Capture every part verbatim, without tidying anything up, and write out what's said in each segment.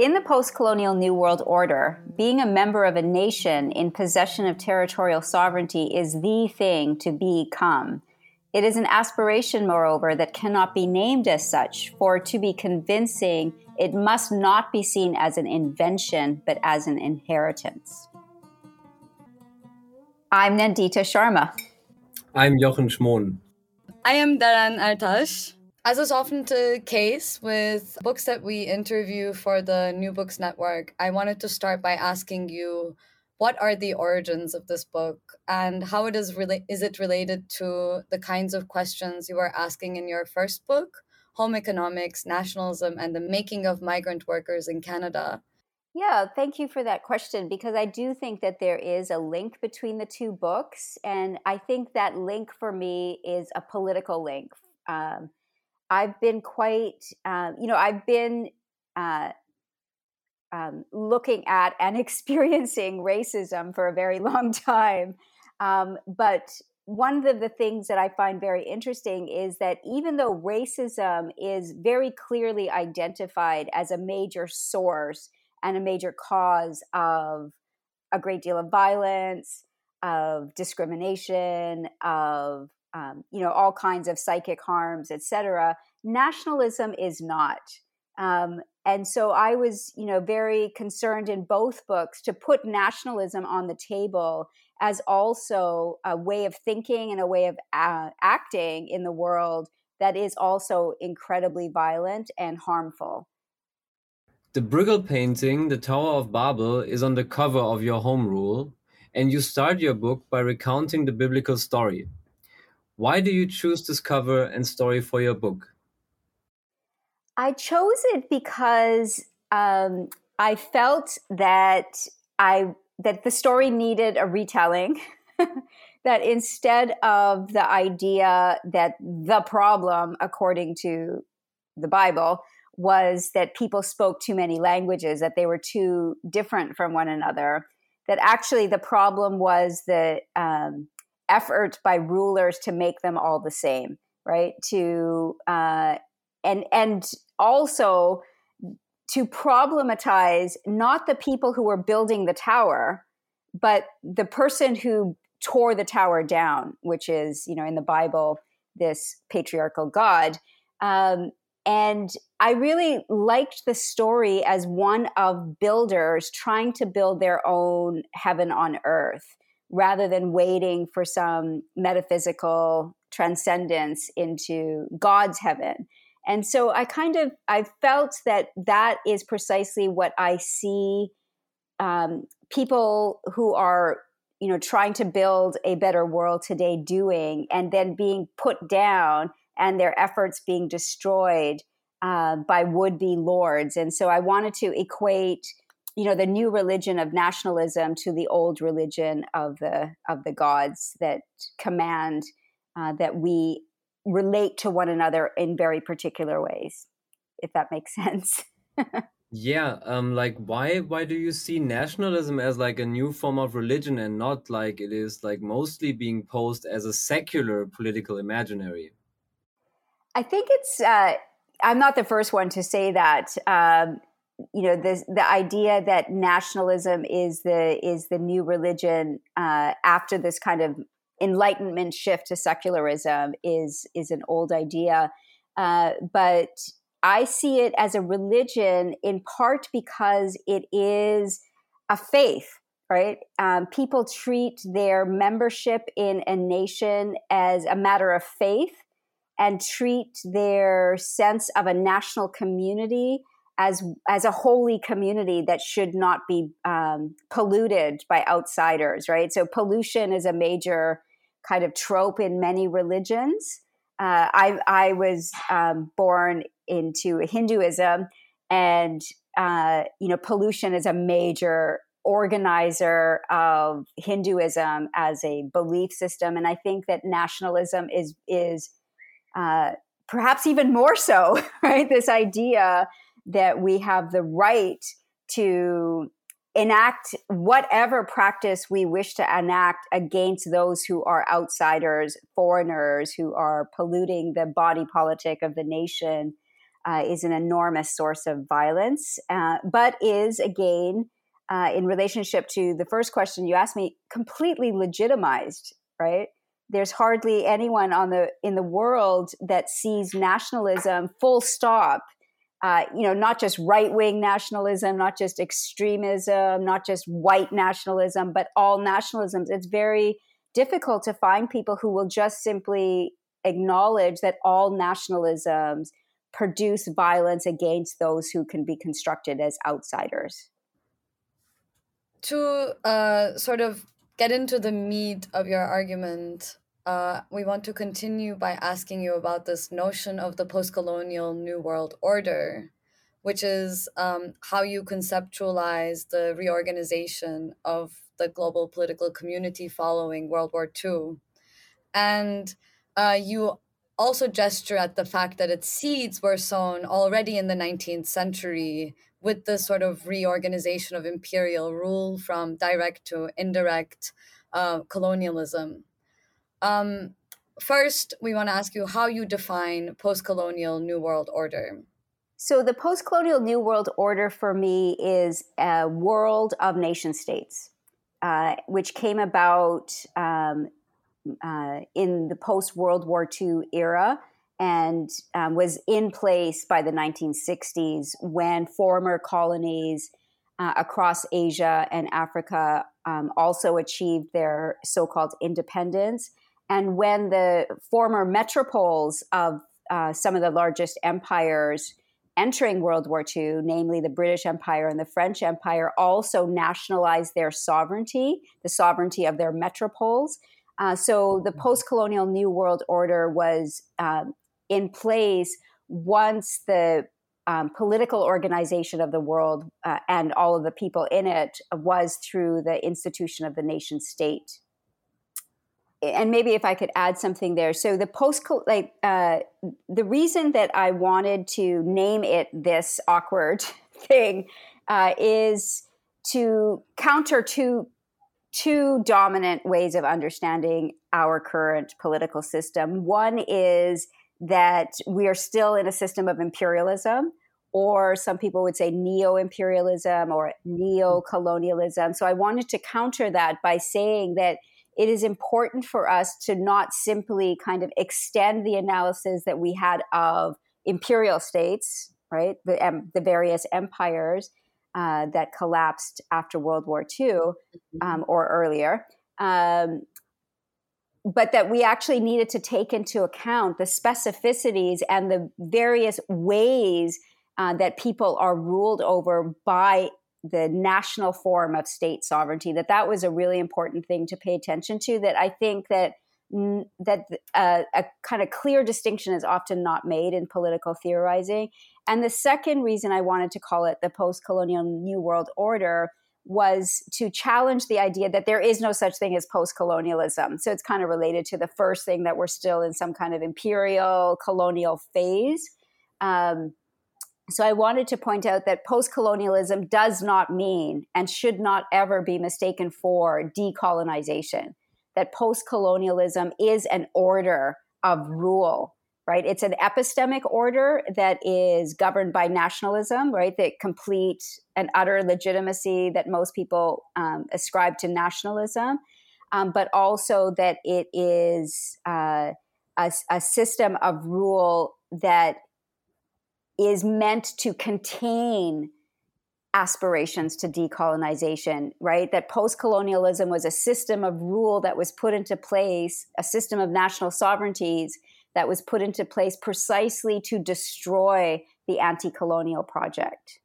In the post-colonial New World Order, being a member of a nation in possession of territorial sovereignty is the thing to become. It is an aspiration, moreover, that cannot be named as such, for to be convincing, it must not be seen as an invention, but as an inheritance. I'm Nandita Sharma. I'm Jochen Schmon. I am Daran Altash. As is often the case with books that we interview for the New Books Network, I wanted to start by asking you, what are the origins of this book and how it is really, is it related to the kinds of questions you were asking in your first book, Home Economics, Nationalism, and the Making of Migrant Workers in Canada? Yeah, thank you for that question, because I do think that there is a link between the two books. And I think that link for me is a political link. Um, I've been quite, um, you know, I've been uh, um, looking at and experiencing racism for a very long time. Um, but one of the things that I find very interesting is that even though racism is very clearly identified as a major source and a major cause of a great deal of violence, of discrimination, of Um, you know, all kinds of psychic harms, et cetera. Nationalism is not. Um, and so I was, you know, very concerned in both books to put nationalism on the table as also a way of thinking and a way of uh, acting in the world that is also incredibly violent and harmful. The Bruegel painting, The Tower of Babel, is on the cover of your Home Rule, and you start your book by recounting the biblical story. Why do you choose this cover and story for your book? I chose it because um, I felt that I that the story needed a retelling, that instead of the idea that the problem, according to the Bible, was that people spoke too many languages, that they were too different from one another, that actually the problem was the um, effort by rulers to make them all the same, right? To uh, and and also to problematize not the people who were building the tower, but the person who tore the tower down, which is, you know, in the Bible, this patriarchal god. Um, and I really liked the story as one of builders trying to build their own heaven on earth, rather than waiting for some metaphysical transcendence into God's heaven. And so I kind of, I felt that that is precisely what I see um, people who are you know, trying to build a better world today doing, and then being put down and their efforts being destroyed uh, by would-be lords. And so I wanted to equate, you know, the new religion of nationalism to the old religion of the of the gods that command uh, that we relate to one another in very particular ways, if that makes sense. Yeah, um, like why why do you see nationalism as like a new form of religion and not like it is like mostly being posed as a secular political imaginary? I think it's, uh, I'm not the first one to say that, um, you know, this, the idea that nationalism is the is the new religion uh, after this kind of Enlightenment shift to secularism is is an old idea, uh, but I see it as a religion in part because it is a faith, right? Um, people treat their membership in a nation as a matter of faith and treat their sense of a national community as as a holy community that should not be um, polluted by outsiders, right? So pollution is a major kind of trope in many religions. Uh, I, I was um, born into Hinduism, and uh, you know, pollution is a major organizer of Hinduism as a belief system, and I think that nationalism is is uh, perhaps even more so, right? This idea that we have the right to enact whatever practice we wish to enact against those who are outsiders, foreigners, who are polluting the body politic of the nation, uh, is an enormous source of violence, uh, but is, again, uh, in relationship to the first question you asked me, completely legitimized, right? There's hardly anyone on the in the world that sees nationalism full stop. Uh, you know, not just right-wing nationalism, not just extremism, not just white nationalism, but all nationalisms. It's very difficult to find people who will just simply acknowledge that all nationalisms produce violence against those who can be constructed as outsiders. To uh, sort of get into the meat of your argument, Uh, we want to continue by asking you about this notion of the post-colonial New World Order, which is um, how you conceptualize the reorganization of the global political community following World War Two. And uh, you also gesture at the fact that its seeds were sown already in the nineteenth century with this sort of reorganization of imperial rule from direct to indirect uh, colonialism. Um, first, we want to ask you how you define post-colonial New World Order. So the post-colonial New World Order for me is a world of nation states, uh, which came about um, uh, in the post-World War Two era and um, was in place by the nineteen sixties when former colonies Uh, across Asia and Africa um, also achieved their so-called independence. And when the former metropoles of uh, some of the largest empires entering World War Two, namely the British Empire and the French Empire, also nationalized their sovereignty, the sovereignty of their metropoles. Uh, so the post-colonial New World Order was uh, in place once the Um, political organization of the world uh, and all of the people in it was through the institution of the nation state. And maybe if I could add something there. So the post, like uh, the reason that I wanted to name it this awkward thing uh, is to counter two two dominant ways of understanding our current political system. One is that we are still in a system of imperialism, or some people would say neo-imperialism or neo-colonialism. So I wanted to counter that by saying that it is important for us to not simply kind of extend the analysis that we had of imperial states, right? The, um, the various empires uh, that collapsed after World War Two um, or earlier. Um, But that we actually needed to take into account the specificities and the various ways uh, that people are ruled over by the national form of state sovereignty, that that was a really important thing to pay attention to, that I think that that uh, a kind of clear distinction is often not made in political theorizing. And the second reason I wanted to call it the post-colonial New World Order was to challenge the idea that there is no such thing as post-colonialism. So it's kind of related to the first thing, that we're still in some kind of imperial colonial phase. Um, so I wanted to point out that post-colonialism does not mean and should not ever be mistaken for decolonization, that post-colonialism is an order of rule, right? It's an epistemic order that is governed by nationalism, right? The complete and utter legitimacy that most people um, ascribe to nationalism, um, but also that it is uh, a, a system of rule that is meant to contain aspirations to decolonization, right? That post-colonialism was a system of rule that was put into place, a system of national sovereignties that was put into place precisely to destroy the anti-colonial project.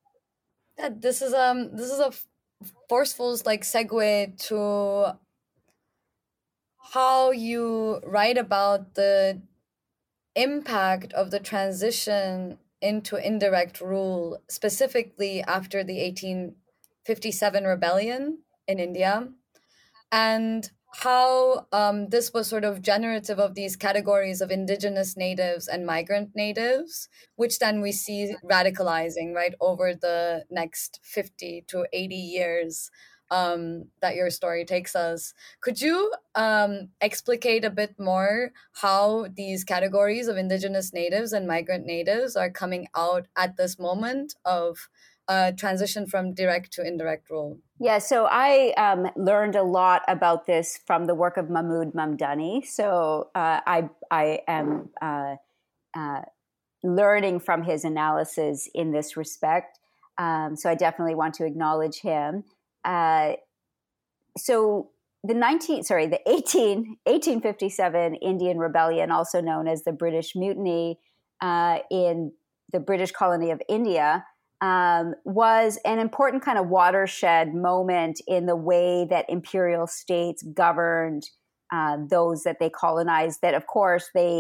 This is um this is a forceful like segue to how you write about the impact of the transition into indirect rule, specifically after the eighteen fifty-seven rebellion in India, and how um, this was sort of generative of these categories of indigenous natives and migrant natives, which then we see radicalizing, right, over the next fifty to eighty years um, that your story takes us. Could you um, explicate a bit more how these categories of indigenous natives and migrant natives are coming out at this moment of Uh, transition from direct to indirect rule? Yeah, so I um, learned a lot about this from the work of Mahmoud Mamdani. So uh, I I am uh, uh, learning from his analysis in this respect. Um, so I definitely want to acknowledge him. Uh, so the nineteen sorry the eighteen eighteen fifty-seven Indian Rebellion, also known as the British Mutiny uh, in the British colony of India, Um, was an important kind of watershed moment in the way that imperial states governed uh, those that they colonized, that, of course, they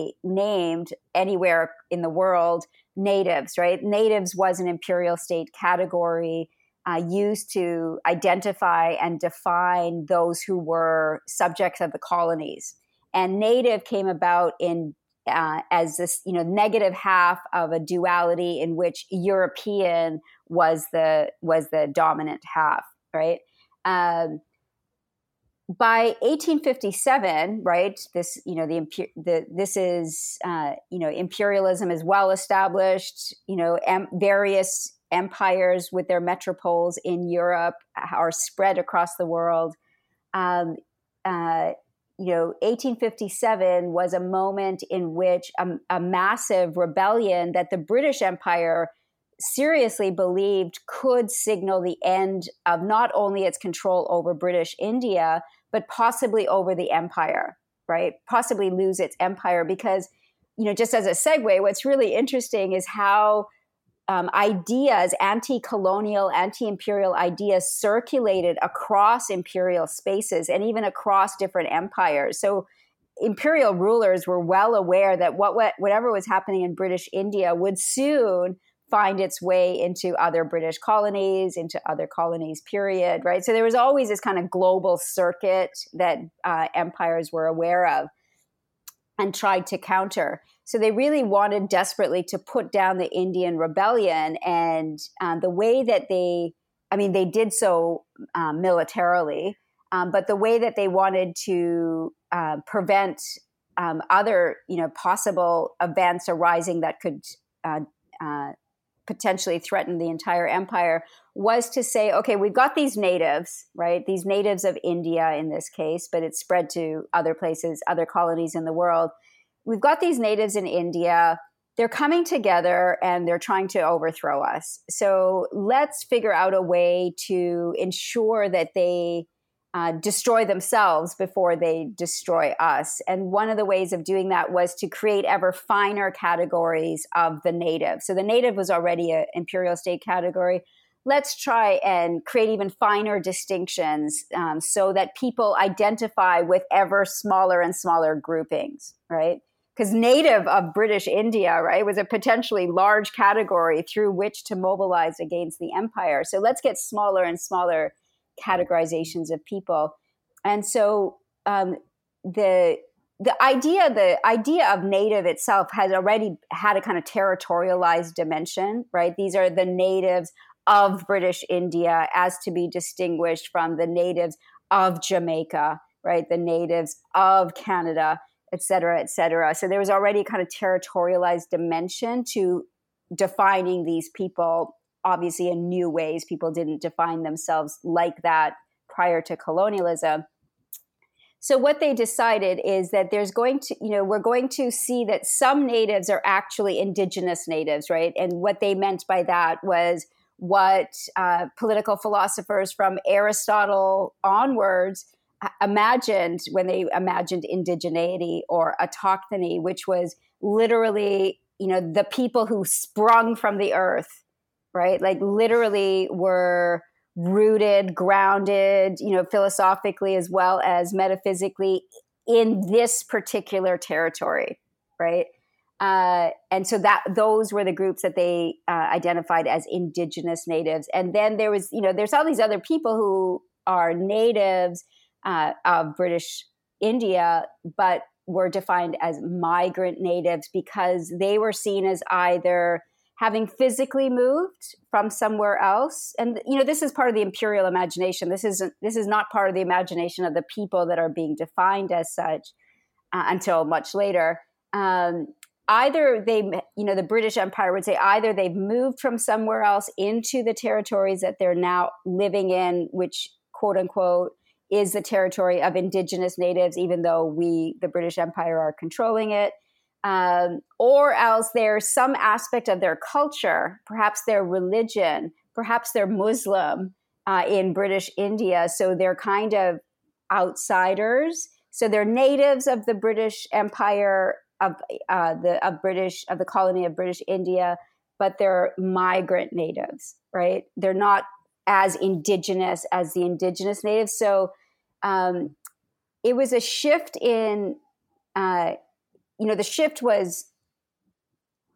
named anywhere in the world natives, right? Natives was an imperial state category uh, used to identify and define those who were subjects of the colonies. And native came about in Uh, as this, you know, negative half of a duality in which European was the was the dominant half, right? Um, by eighteen fifty-seven, right, this, you know, the, the this is, uh, you know, imperialism is well established. You know, em- various empires with their metropoles in Europe are spread across the world. Um, uh, You know, eighteen fifty-seven was a moment in which a, a massive rebellion that the British Empire seriously believed could signal the end of not only its control over British India, but possibly over the empire, right? Possibly lose its empire because, you know, just as a segue, what's really interesting is how um, ideas, anti-colonial, anti-imperial ideas circulated across imperial spaces and even across different empires. So imperial rulers were well aware that what, what whatever was happening in British India would soon find its way into other British colonies, into other colonies, period, right? So there was always this kind of global circuit that uh, empires were aware of and tried to counter. So they really wanted desperately to put down the Indian Rebellion, and um, the way that they, I mean, they did so um, militarily, um, but the way that they wanted to uh, prevent um, other, you know, possible events arising that could uh, uh, potentially threaten the entire empire was to say, okay, we've got these natives, right? These natives of India in this case, but it's spread to other places, other colonies in the world. We've got these natives in India, they're coming together and they're trying to overthrow us. So let's figure out a way to ensure that they uh, destroy themselves before they destroy us. And one of the ways of doing that was to create ever finer categories of the native. So the native was already an imperial state category, let's try and create even finer distinctions um, so that people identify with ever smaller and smaller groupings, right? Because native of British India, right, was a potentially large category through which to mobilize against the empire. So let's get smaller and smaller categorizations of people. And so um, the the idea the idea of native itself has already had a kind of territorialized dimension, right? These are the natives of British India as to be distinguished from the natives of Jamaica, right? The natives of Canada, et cetera, et cetera. So there was already a kind of territorialized dimension to defining these people, obviously in new ways. People didn't define themselves like that prior to colonialism. So what they decided is that there's going to, you know, we're going to see that some natives are actually indigenous natives, right? And what they meant by that was what uh, political philosophers from Aristotle onwards imagined when they imagined indigeneity or autochthony, which was literally, you know, the people who sprung from the earth, right? Like literally were rooted, grounded, you know, philosophically as well as metaphysically in this particular territory, right? Uh, and so that those were the groups that they uh, identified as indigenous natives. And then there was, you know, there's all these other people who are natives Uh, of British India, but were defined as migrant natives because they were seen as either having physically moved from somewhere else. And, you know, this is part of the imperial imagination. This isn't, this is not part of the imagination of the people that are being defined as such uh, until much later. Um, either they, you know, the British Empire would say either they've moved from somewhere else into the territories that they're now living in, which quote unquote is the territory of indigenous natives, even though we, the British Empire, are controlling it. Um, or else there's some aspect of their culture, perhaps their religion, perhaps they're Muslim uh, in British India. So they're kind of outsiders. So they're natives of the British Empire, of uh, the of British of the colony of British India, but they're migrant natives, right? They're not as indigenous as the indigenous natives. So um, it was a shift in, uh, you know, the shift was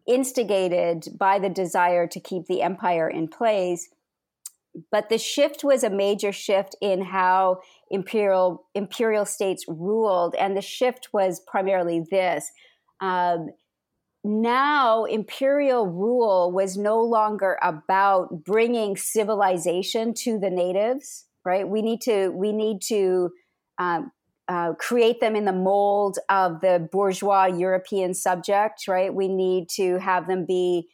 instigated by the desire to keep the empire in place. But the shift was a major shift in how imperial imperial states ruled. And the shift was primarily this. Um, Now, imperial rule was no longer about bringing civilization to the natives, right? We need to we need to um, uh, create them in the mold of the bourgeois European subject, right? We need to have them be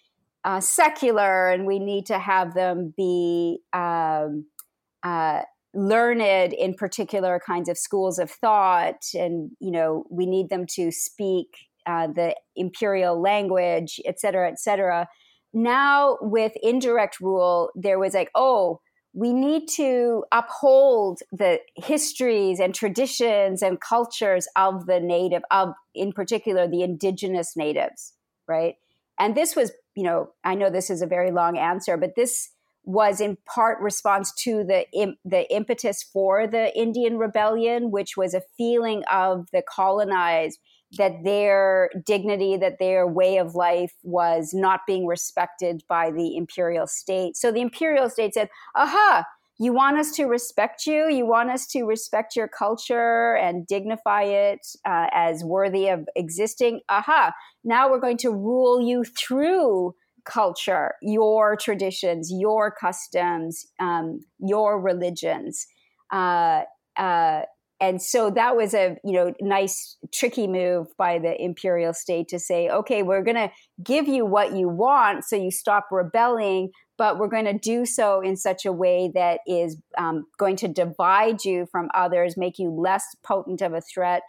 uh, secular, and we need to have them be um, uh, learned in particular kinds of schools of thought, and you know, we need them to speak Uh, the imperial language, et cetera, et cetera. Now with indirect rule, there was like, oh, we need to uphold the histories and traditions and cultures of the native, of in particular, the indigenous natives, right? And this was, you know, I know this is a very long answer, but this was in part response to the im- the impetus for the Indian Rebellion, which was a feeling of the colonized that their dignity, that their way of life was not being respected by the imperial state. So the imperial state said, aha, you want us to respect you? You want us to respect your culture and dignify it uh, as worthy of existing? Aha, now we're going to rule you through culture, your traditions, your customs, um, your religions. Uh, uh, And so that was a, you know, nice, tricky move by the imperial state to say, okay, we're going to give you what you want so you stop rebelling, but we're going to do so in such a way that is um, going to divide you from others, make you less potent of a threat,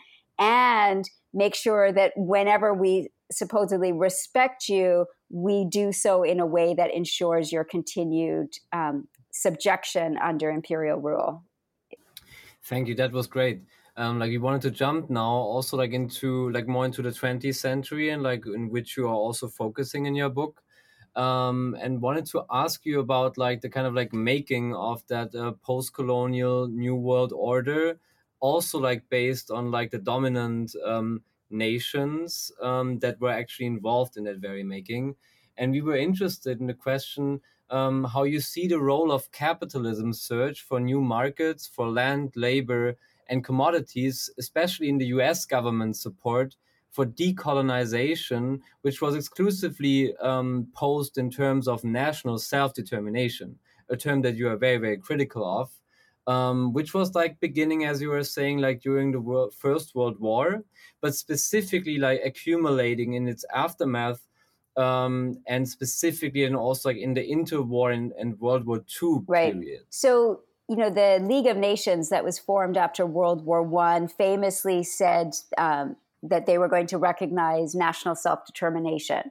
and make sure that whenever we supposedly respect you, we do so in a way that ensures your continued um, subjection under imperial rule. Thank you. That was great. Um, like you wanted to jump now also like into like more into the twentieth century and like in which you are also focusing in your book. um, and wanted to ask you about like the kind of like making of that uh, post-colonial New World Order, also like based on like the dominant um, nations um, that were actually involved in that very making. And we were interested in the question um, how you see the role of capitalism's search for new markets for land, labor, and commodities, especially in the U S government support for decolonization, which was exclusively um, posed in terms of national self-determination, a term that you are very, very critical of, um, which was like beginning, as you were saying, like during the world, First World War, but specifically like accumulating in its aftermath, um, and specifically and also like in the interwar and, and World War Two right. period. So, you know, the League of Nations that was formed after World War One famously said um, that they were going to recognize national self-determination.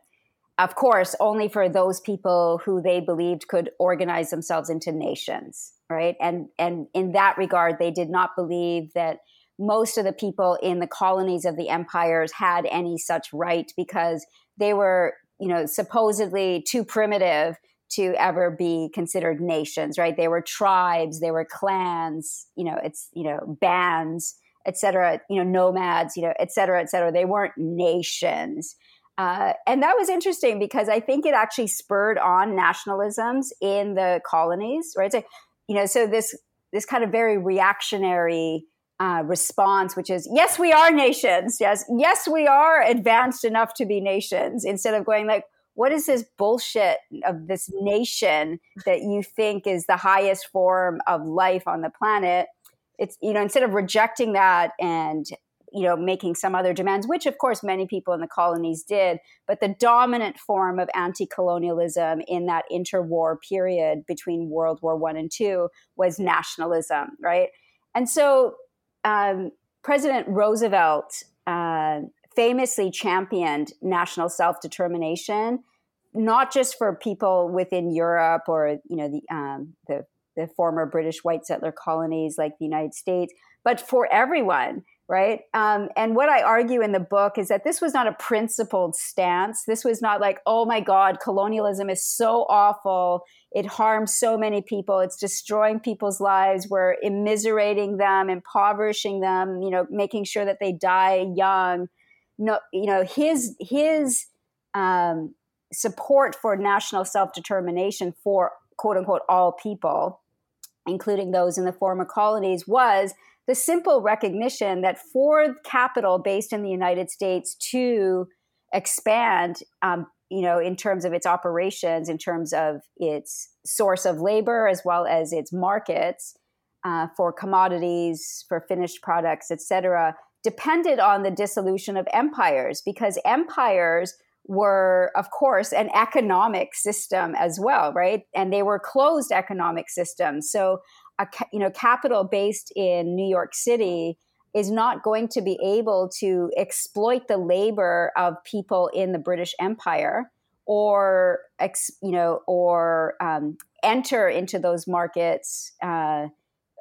Of course, only for those people who they believed could organize themselves into nations, right? And and in that regard, they did not believe that most of the people in the colonies of the empires had any such right because they were, you know, supposedly too primitive to ever be considered nations, right? They were tribes, they were clans, you know, it's, you know, bands, et cetera, you know, nomads, you know, et cetera, et cetera. They weren't nations. Uh, and that was interesting because I think it actually spurred on nationalisms in the colonies, right? So, you know, so this, this kind of very reactionary uh, response, which is, yes, we are nations. Yes. Yes, we are advanced enough to be nations, instead of going like, what is this bullshit of this nation that you think is the highest form of life on the planet? It's, you know, instead of rejecting that and, you know, making some other demands, which of course many people in the colonies did, but the dominant form of anti-colonialism in that interwar period between World War One and Two was nationalism, right? And so um, President Roosevelt uh, famously championed national self-determination, not just for people within Europe or, you know, the um, the, the former British white settler colonies like the United States, but for everyone, right? Um, and what I argue in the book is that this was not a principled stance. This was not like, oh my God, colonialism is so awful. It harms so many people. It's destroying people's lives. We're immiserating them, impoverishing them, you know, making sure that they die young. No, you know, his his um, support for national self-determination for, quote unquote, all people, including those in the former colonies, was the simple recognition that for capital based in the United States to expand, um, you know, in terms of its operations, in terms of its source of labor, as well as its markets uh, for commodities, for finished products, et cetera, depended on the dissolution of empires, because empires were, of course, an economic system as well, right? And they were closed economic systems. So, a, you know, capital based in New York City is not going to be able to exploit the labor of people in the British Empire, or, you know, or um, enter into those markets Uh,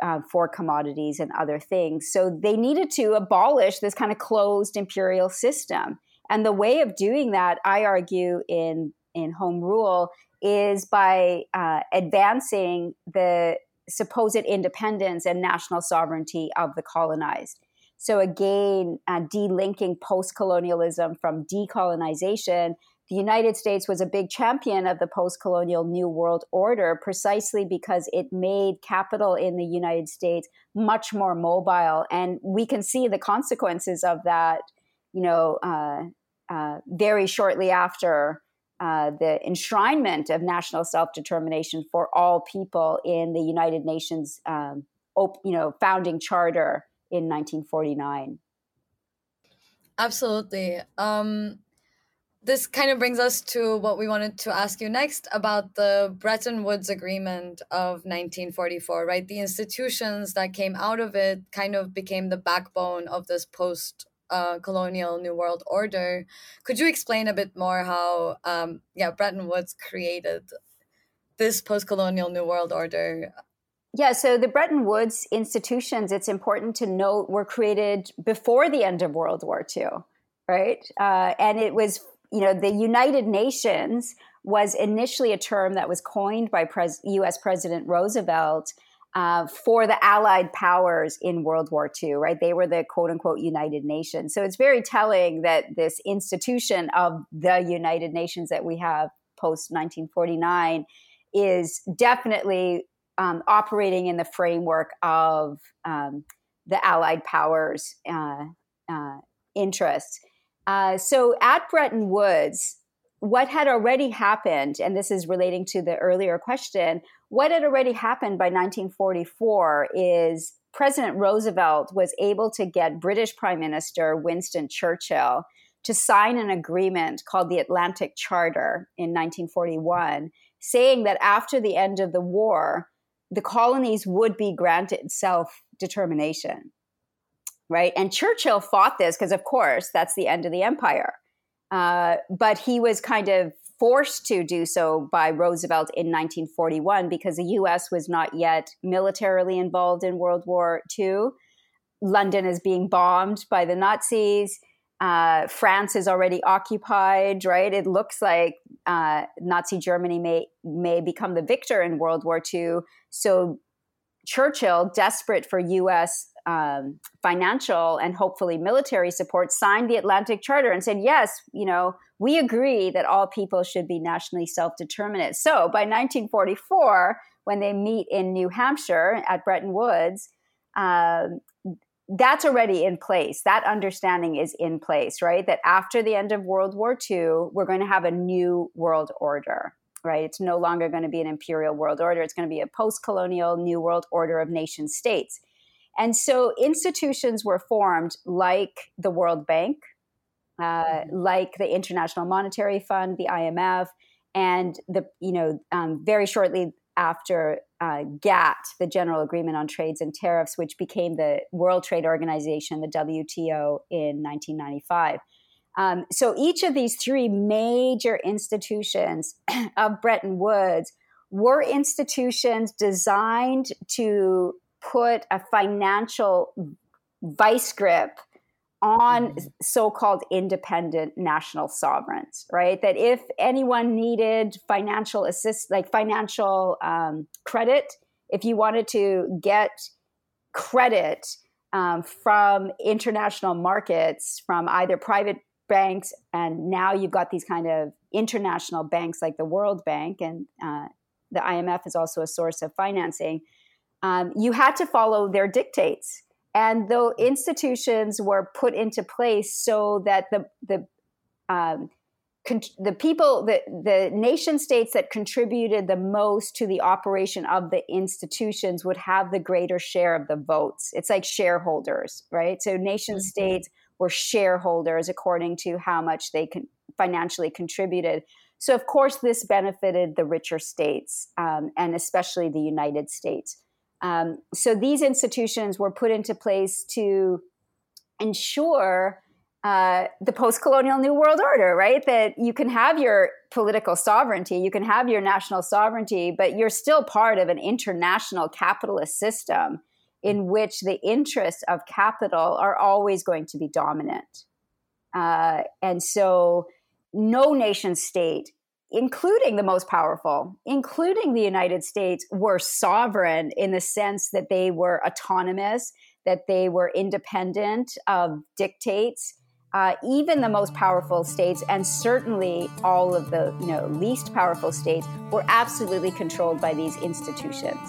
Uh, for commodities and other things. So they needed to abolish this kind of closed imperial system. And the way of doing that, I argue in, in Home Rule, is by uh, advancing the supposed independence and national sovereignty of the colonized. So again, uh, delinking post-colonialism from decolonization, the United States was a big champion of the post-colonial New World Order precisely because it made capital in the United States much more mobile. And we can see the consequences of that, you know, uh, uh, very shortly after uh, the enshrinement of national self-determination for all people in the United Nations, um, op- you know, founding charter in nineteen forty-nine. Absolutely. Um... This kind of brings us to what we wanted to ask you next about the Bretton Woods Agreement of nineteen forty-four, right? The institutions that came out of it kind of became the backbone of this post, uh, colonial New World Order. Could you explain a bit more how, um, yeah, Bretton Woods created this post-colonial New World Order? Yeah, so the Bretton Woods institutions, it's important to note, were created before the end of World War Two, right? Uh, and it was you know, the United Nations was initially a term that was coined by Pres- U S President Roosevelt uh, for the Allied powers in World War Two, right? They were the quote unquote United Nations. So it's very telling that this institution of the United Nations that we have post nineteen forty-nine is definitely um, operating in the framework of um, the Allied powers uh, uh, interests. Uh, so at Bretton Woods, what had already happened, and this is relating to the earlier question, what had already happened by nineteen forty-four is President Roosevelt was able to get British Prime Minister Winston Churchill to sign an agreement called the Atlantic Charter in nineteen forty-one, saying that after the end of the war, the colonies would be granted self-determination, right? And Churchill fought this because, of course, that's the end of the empire. Uh, but he was kind of forced to do so by Roosevelt in nineteen forty-one because the U S was not yet militarily involved in World War Two. London is being bombed by the Nazis. Uh, France is already occupied, right? It looks like uh, Nazi Germany may, may become the victor in World War Two. So Churchill, desperate for U S Um, financial and hopefully military support, signed the Atlantic Charter and said, yes, you know, we agree that all people should be nationally self-determinate. So by nineteen forty-four, when they meet in New Hampshire at Bretton Woods, um, that's already in place. That understanding is in place, right? That after the end of World War Two, we're going to have a new world order, right? It's no longer going to be an imperial world order. It's going to be a post-colonial new world order of nation states. And so institutions were formed like the World Bank, uh, mm-hmm. like the International Monetary Fund, the I M F, and the you know um, very shortly after uh, GATT, the General Agreement on Trades and Tariffs, which became the World Trade Organization, the W T O, in nineteen ninety-five. Um, so each of these three major institutions of Bretton Woods were institutions designed to put a financial vice grip on so-called independent national sovereigns, right? That if anyone needed financial assist, like financial um, credit, if you wanted to get credit um, from international markets, from either private banks, and now you've got these kind of international banks like the World Bank, and uh, the I M F is also a source of financing. Um, you had to follow their dictates. And though institutions were put into place so that the the um, con- the people, the, the nation states that contributed the most to the operation of the institutions would have the greater share of the votes. It's like shareholders, right? So nation states were shareholders according to how much they con- financially contributed. So of course, this benefited the richer states, um, and especially the United States. Um, so these institutions were put into place to ensure uh, the post-colonial New World Order, right? That you can have your political sovereignty, you can have your national sovereignty, but you're still part of an international capitalist system in which the interests of capital are always going to be dominant. Uh, and so no nation state, including the most powerful, including the United States, were sovereign in the sense that they were autonomous, that they were independent of dictates, uh, even the most powerful states, and certainly all of the you know, least powerful states were absolutely controlled by these institutions.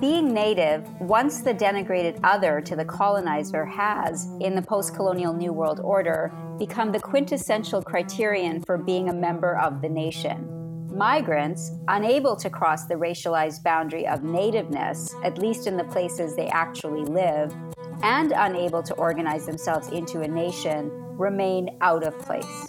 being native, once the denigrated other to the colonizer has, in the post-colonial New World Order, become the quintessential criterion for being a member of the nation. Migrants, unable to cross the racialized boundary of nativeness, at least in the places they actually live, and unable to organize themselves into a nation, remain out of place.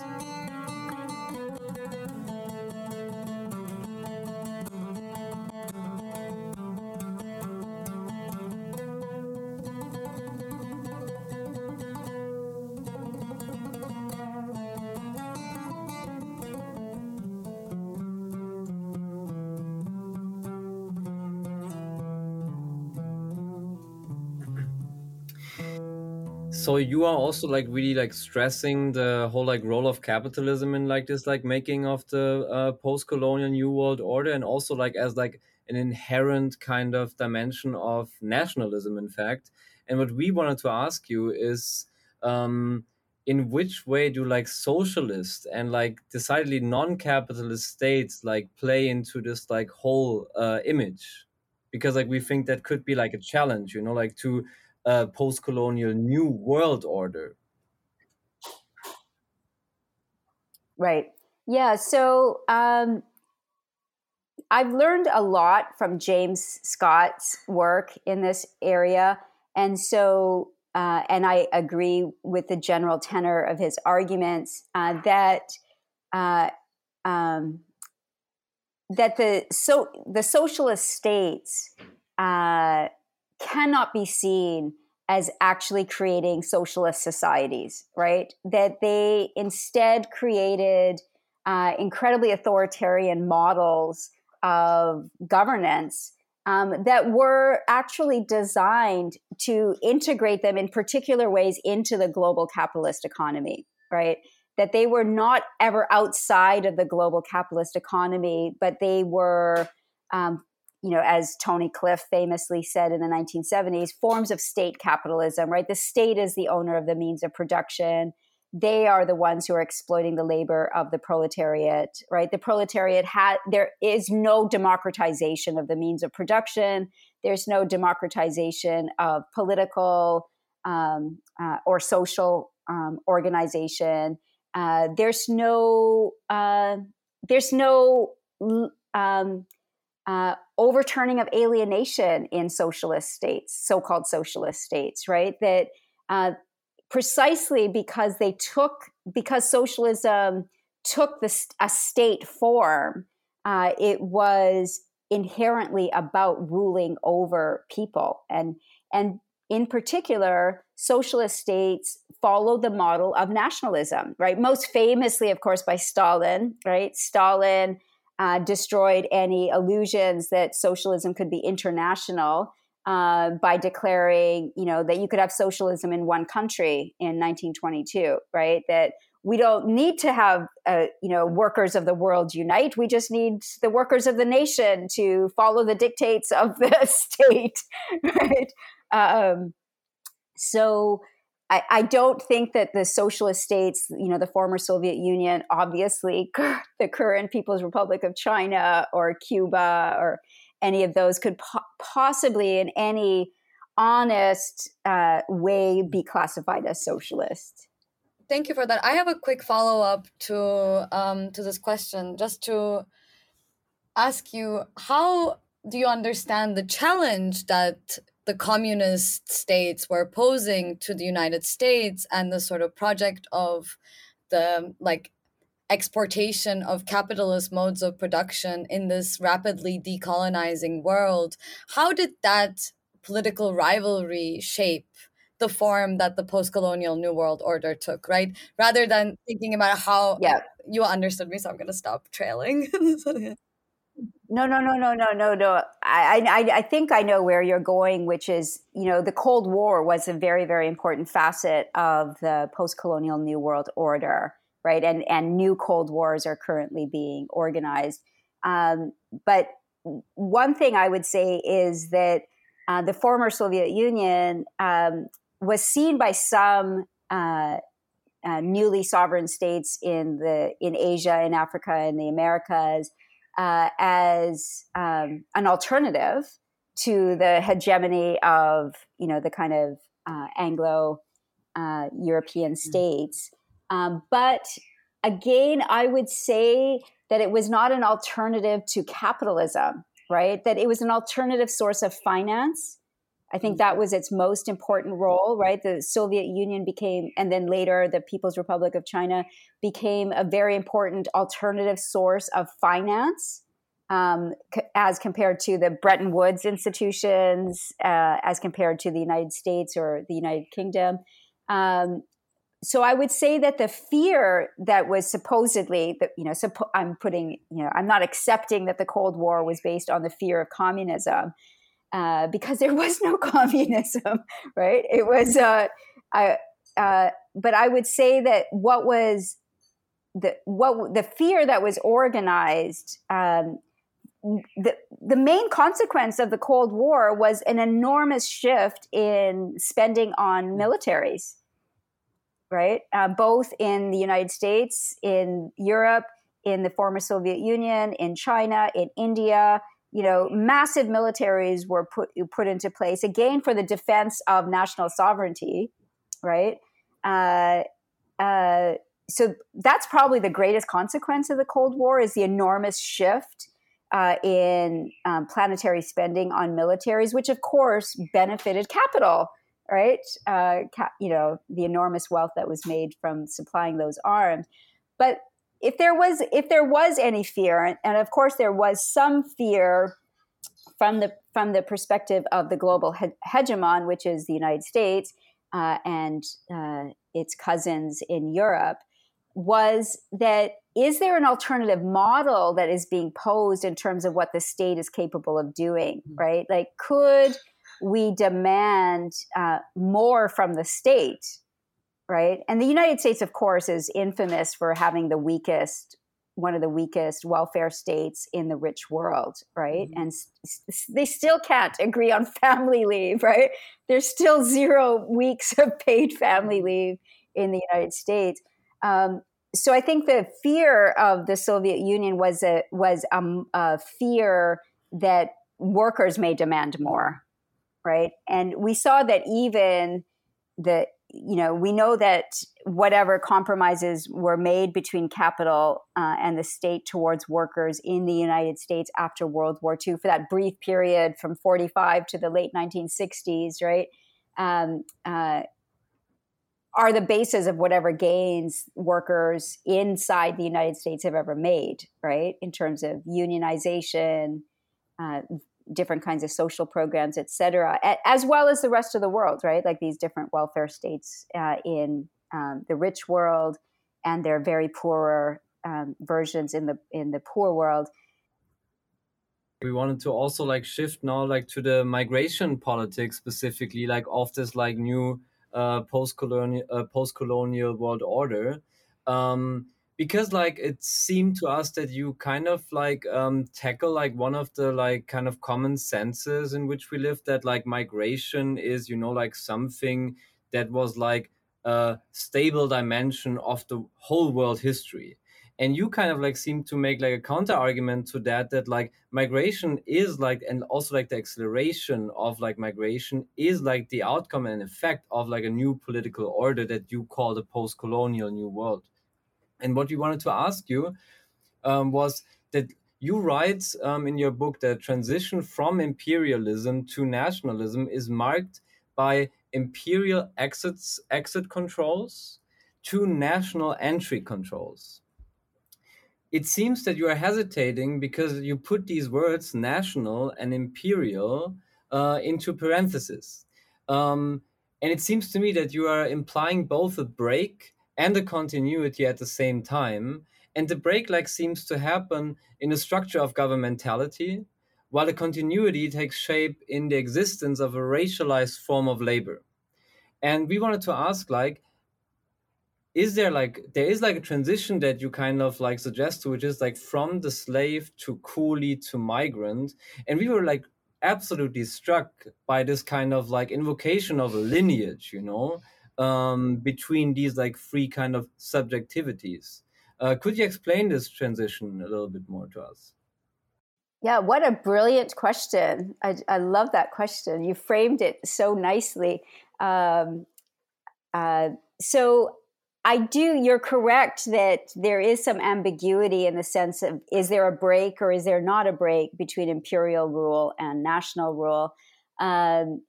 So you are also like really like stressing the whole like role of capitalism in like this like making of the uh, post-colonial New World Order, and also like as like an inherent kind of dimension of nationalism, in fact. And what we wanted to ask you is um, in which way do like socialist and like decidedly non-capitalist states like play into this like whole uh, image? Because like we think that could be like a challenge, you know, like to Uh, post-colonial New World Order. Right. Yeah. So um, I've learned a lot from James Scott's work in this area. And so, uh, and I agree with the general tenor of his arguments uh, that uh, um, that the so the socialist states uh, cannot be seen as actually creating socialist societies, right? That they instead created uh, incredibly authoritarian models of governance um, that were actually designed to integrate them in particular ways into the global capitalist economy, right? That they were not ever outside of the global capitalist economy, but they were um, you know, as Tony Cliff famously said in the nineteen seventies, forms of state capitalism, right? The state is the owner of the means of production. They are the ones who are exploiting the labor of the proletariat, right? The proletariat had, there is no democratization of the means of production. There's no democratization of political um, uh, or social um, organization. Uh, there's no, uh, there's no, um, Uh, overturning of alienation in socialist states, so-called socialist states, right? That uh, precisely because they took, because socialism took the, a state form, uh, it was inherently about ruling over people. And, and in particular, socialist states followed the model of nationalism, right? Most famously, of course, by Stalin, right? Stalin Uh, destroyed any illusions that socialism could be international uh, by declaring, you know, that you could have socialism in one country in nineteen twenty-two, right? That we don't need to have, uh, you know, workers of the world unite. We just need the workers of the nation to follow the dictates of the state, right? Um, so I, I don't think that the socialist states, you know, the former Soviet Union, obviously the current People's Republic of China or Cuba or any of those could po- possibly in any honest uh, way be classified as socialist. Thank you for that. I have a quick follow-up to um, to this question, just to ask you, how do you understand the challenge that the communist states were posing to the United States and the sort of project of the like exportation of capitalist modes of production in this rapidly decolonizing world? How did that political rivalry shape the form that the post-colonial New World Order took, right? Rather than thinking about how yeah. you understood me, so I'm going to stop trailing. No, no, no, no, no, no, no. I, I, I think I know where you're going, which is, you know, the Cold War was a very, very important facet of the post-colonial New World Order, right? And and new Cold Wars are currently being organized. Um, but one thing I would say is that uh, the former Soviet Union um, was seen by some uh, uh, newly sovereign states in the in Asia, in Africa, in the Americas, Uh, as um, an alternative to the hegemony of, you know, the kind of uh, Anglo uh, European states. Um, but again, I would say that it was not an alternative to capitalism, right? That it was an alternative source of finance. I think that was its most important role, right? The Soviet Union became, and then later the People's Republic of China became a very important alternative source of finance, um, c- as compared to the Bretton Woods institutions, uh, as compared to the United States or the United Kingdom. Um, so I would say that the fear that was supposedly, that, you know, suppo- I'm putting, you know, I'm not accepting that the Cold War was based on the fear of communism. Uh, because there was no communism, right? It was, uh, I, uh, but I would say that what was the what the fear that was organized, um, the the main consequence of the Cold War was an enormous shift in spending on militaries, right? Uh, both in the United States, in Europe, in the former Soviet Union, in China, in India. You know, massive militaries were put put into place, again, for the defense of national sovereignty, right? Uh, uh, so that's probably the greatest consequence of the Cold War, is the enormous shift uh, in um, planetary spending on militaries, which, of course, benefited capital, right? Uh, cap, you know, the enormous wealth that was made from supplying those arms. But If there was, if there was any fear, and of course there was some fear from the from the perspective of the global he- hegemon, which is the United States uh, and uh, its cousins in Europe, was that is there an alternative model that is being posed in terms of what the state is capable of doing, right? Like, could we demand uh, more from the state? Right. And the United States, of course, is infamous for having the weakest, one of the weakest welfare states in the rich world. Right. Mm-hmm. And s- they still can't agree on family leave. Right. There's still zero weeks of paid family leave in the United States. Um, so I think the fear of the Soviet Union was a, was a, a fear that workers may demand more. Right. And we saw that even the you know, we know that whatever compromises were made between capital uh, and the state towards workers in the United States after World War Two, for that brief period from forty-five to the late nineteen sixties, right, um, uh, are the basis of whatever gains workers inside the United States have ever made, right, in terms of unionization, uh different kinds of social programs, et cetera, as well as the rest of the world, right? Like these different welfare states uh, in um, the rich world and their very poorer um, versions in the in the poor world. We wanted to also like shift now like to the migration politics specifically, like of this like new uh, post-colonial uh, post-colonial world order. Um, Because like it seemed to us that you kind of like um, tackle like one of the like kind of common senses in which we live, that like migration is, you know, like something that was like a stable dimension of the whole world history. And you kind of like seem to make like a counter argument to that, that like migration is like, and also like the acceleration of like migration is like the outcome and effect of like a new political order that you call the post-colonial new world. And what we wanted to ask you um, was that you write um, in your book that transition from imperialism to nationalism is marked by imperial exits, exit controls to national entry controls. It seems that you are hesitating because you put these words national and imperial uh, into parentheses. Um, and it seems to me that you are implying both a break and the continuity at the same time. And the break like seems to happen in the structure of governmentality, while the continuity takes shape in the existence of a racialized form of labor. And we wanted to ask, like, is there like, there is like a transition that you kind of like suggest, which is like from the slave to coolie to migrant. And we were like absolutely struck by this kind of like invocation of a lineage, you know, Um, between these like three kind of subjectivities. Uh, could you explain this transition a little bit more to us? Yeah, what a brilliant question. I, I love that question. You framed it so nicely. Um, uh, so I do, you're correct that there is some ambiguity in the sense of, is there a break or is there not a break between imperial rule and national rule? Um,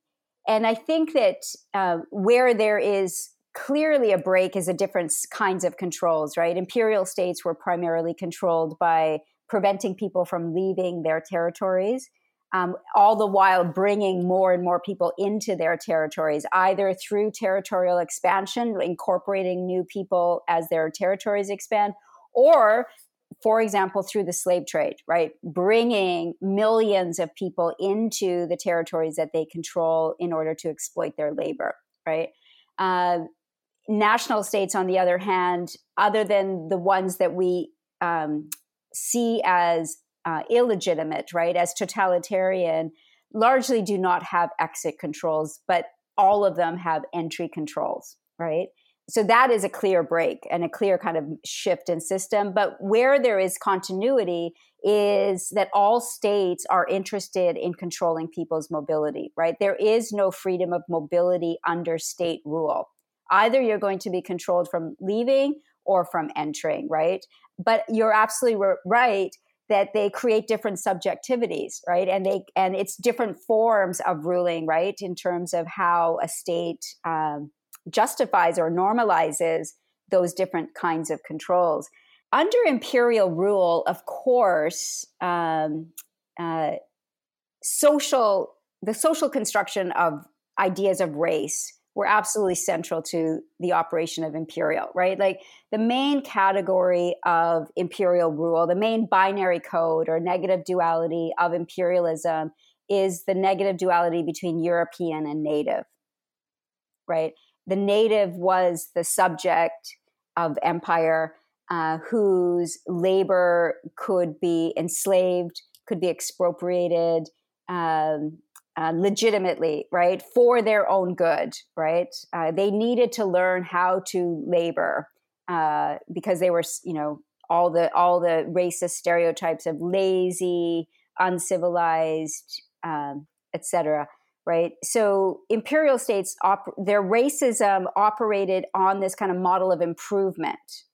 and I think that uh, where there is clearly a break is a different kinds of controls, right? Imperial states were primarily controlled by preventing people from leaving their territories, um, all the while bringing more and more people into their territories, either through territorial expansion, incorporating new people as their territories expand, or, for example, through the slave trade, right? Bringing millions of people into the territories that they control in order to exploit their labor, right? Uh, national states, on the other hand, other than the ones that we um, see as uh, illegitimate, right, as totalitarian, largely do not have exit controls, but all of them have entry controls, right? So that is a clear break and a clear kind of shift in system. But where there is continuity is that all states are interested in controlling people's mobility, right? There is no freedom of mobility under state rule. Either you're going to be controlled from leaving or from entering, right? But you're absolutely right that they create different subjectivities, right? And they and it's different forms of ruling, right? In terms of how a state um, justifies or normalizes those different kinds of controls. Under imperial rule, of course, um, uh, social the social construction of ideas of race were absolutely central to the operation of imperial, right? Like the main category of imperial rule, the main binary code or negative duality of imperialism is the negative duality between European and native, right? The native was the subject of empire uh, whose labor could be enslaved, could be expropriated, um, Uh, legitimately, right, for their own good, right? Uh, they needed to learn how to labor uh, because they were, you know, all the all the racist stereotypes of lazy, uncivilized, um, et cetera, right? So imperial states, op- their racism operated on this kind of model of improvement,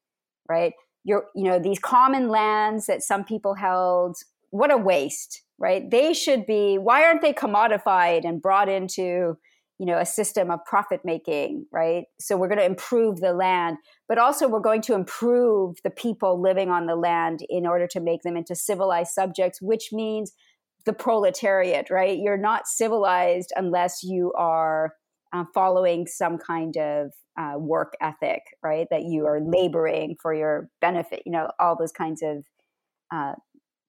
right? You're, you know, these common lands that some people held, what a waste. Right? They should be, why aren't they commodified and brought into, you know, a system of profit making, right? So we're going to improve the land, but also we're going to improve the people living on the land in order to make them into civilized subjects, which means the proletariat, right? You're not civilized unless you are uh, following some kind of uh, work ethic, right? That you are laboring for your benefit, you know, all those kinds of uh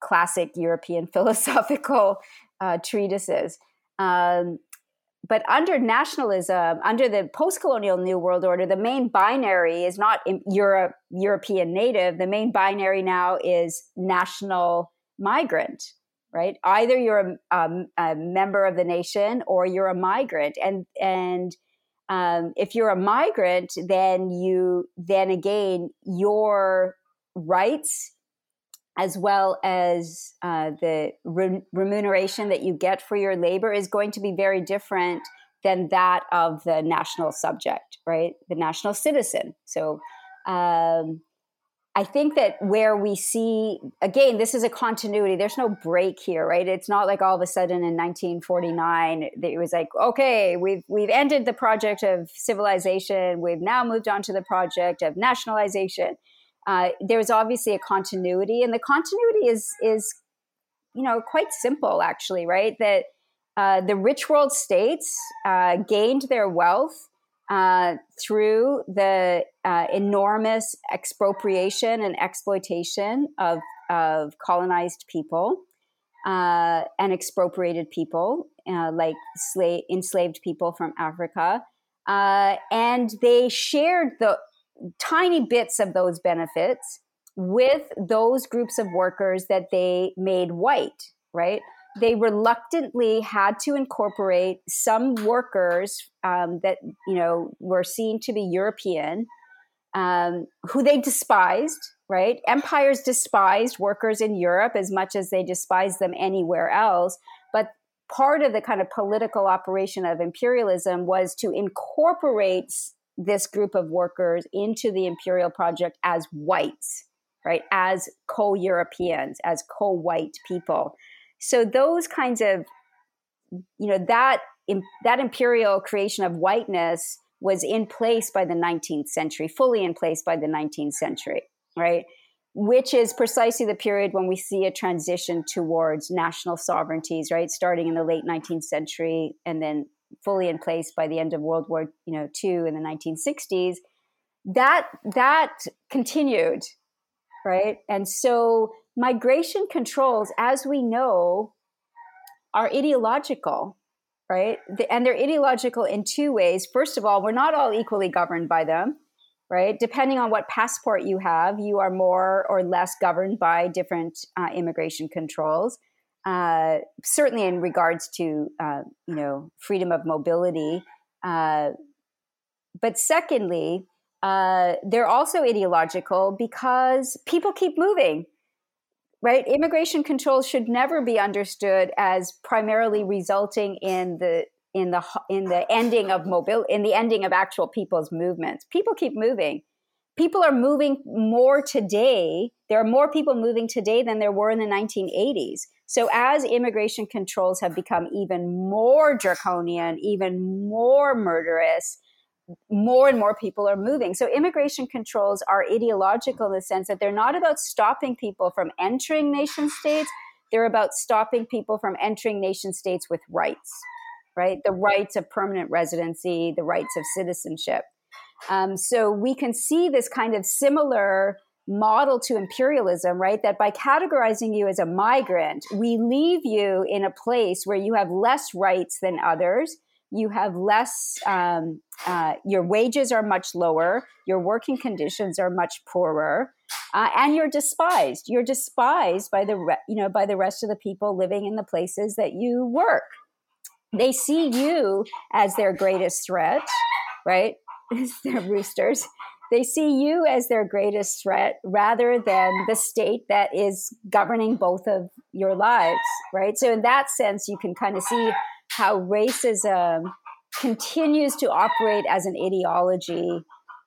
classic European philosophical uh, treatises. Um, but under nationalism, under the post-colonial New World Order, the main binary is not Europe, European native. The main binary now is national migrant, right? Either you're a, um, a member of the nation or you're a migrant. And and um, if you're a migrant, then you then again, your rights as well as uh, the re- remuneration that you get for your labor is going to be very different than that of the national subject, right? The national citizen. So um, I think that where we see, again, this is a continuity. There's no break here, right? It's not like all of a sudden in nineteen forty-nine, it was like, okay, we've, we've ended the project of civilization. We've now moved on to the project of nationalization. Uh, there's obviously a continuity, and the continuity is, is, you know, quite simple actually, right? That uh, the rich world states uh, gained their wealth uh, through the uh, enormous expropriation and exploitation of, of colonized people uh, and expropriated people, uh, like sla- enslaved people from Africa. Uh, and they shared the tiny bits of those benefits with those groups of workers that they made white, right? They reluctantly had to incorporate some workers um, that, you know, were seen to be European, um, who they despised, right? Empires despised workers in Europe as much as they despised them anywhere else. But part of the kind of political operation of imperialism was to incorporate this group of workers into the imperial project as whites, right? As co-Europeans, as co-white people. So those kinds of, you know, that that imperial creation of whiteness was in place by the nineteenth century, fully in place by the nineteenth century, right? Which is precisely the period when we see a transition towards national sovereignties, right? Starting in the late nineteenth century and then fully in place by the end of World War, you know, two in the nineteen sixties. That that continued, right? And so migration controls, as we know, are ideological, right? And they're ideological in two ways. First of all, we're not all equally governed by them, right? Depending on what passport you have, you are more or less governed by different uh, immigration controls. Uh, certainly, in regards to uh, you know freedom of mobility, uh, but secondly, uh, they're also ideological because people keep moving. Right, immigration controls should never be understood as primarily resulting in the. in the in the ending of mobile in the ending of actual people's movements. People keep moving. People are moving more today. There are more people moving today than there were in the nineteen eighties. So as immigration controls have become even more draconian, even more murderous, more and more people are moving. So immigration controls are ideological in the sense that they're not about stopping people from entering nation states. They're about stopping people from entering nation states with rights. Right? The rights of permanent residency, the rights of citizenship. Um, so we can see this kind of similar model to imperialism, right? That by categorizing you as a migrant, we leave you in a place where you have less rights than others. You have less, um, uh, your wages are much lower. Your working conditions are much poorer. Uh, and you're despised. You're despised by the, re- you know, by the rest of the people living in the places that you work. They see you as their greatest threat, right? They're roosters. They see you as their greatest threat rather than the state that is governing both of your lives, right? So in that sense, you can kind of see how racism continues to operate as an ideology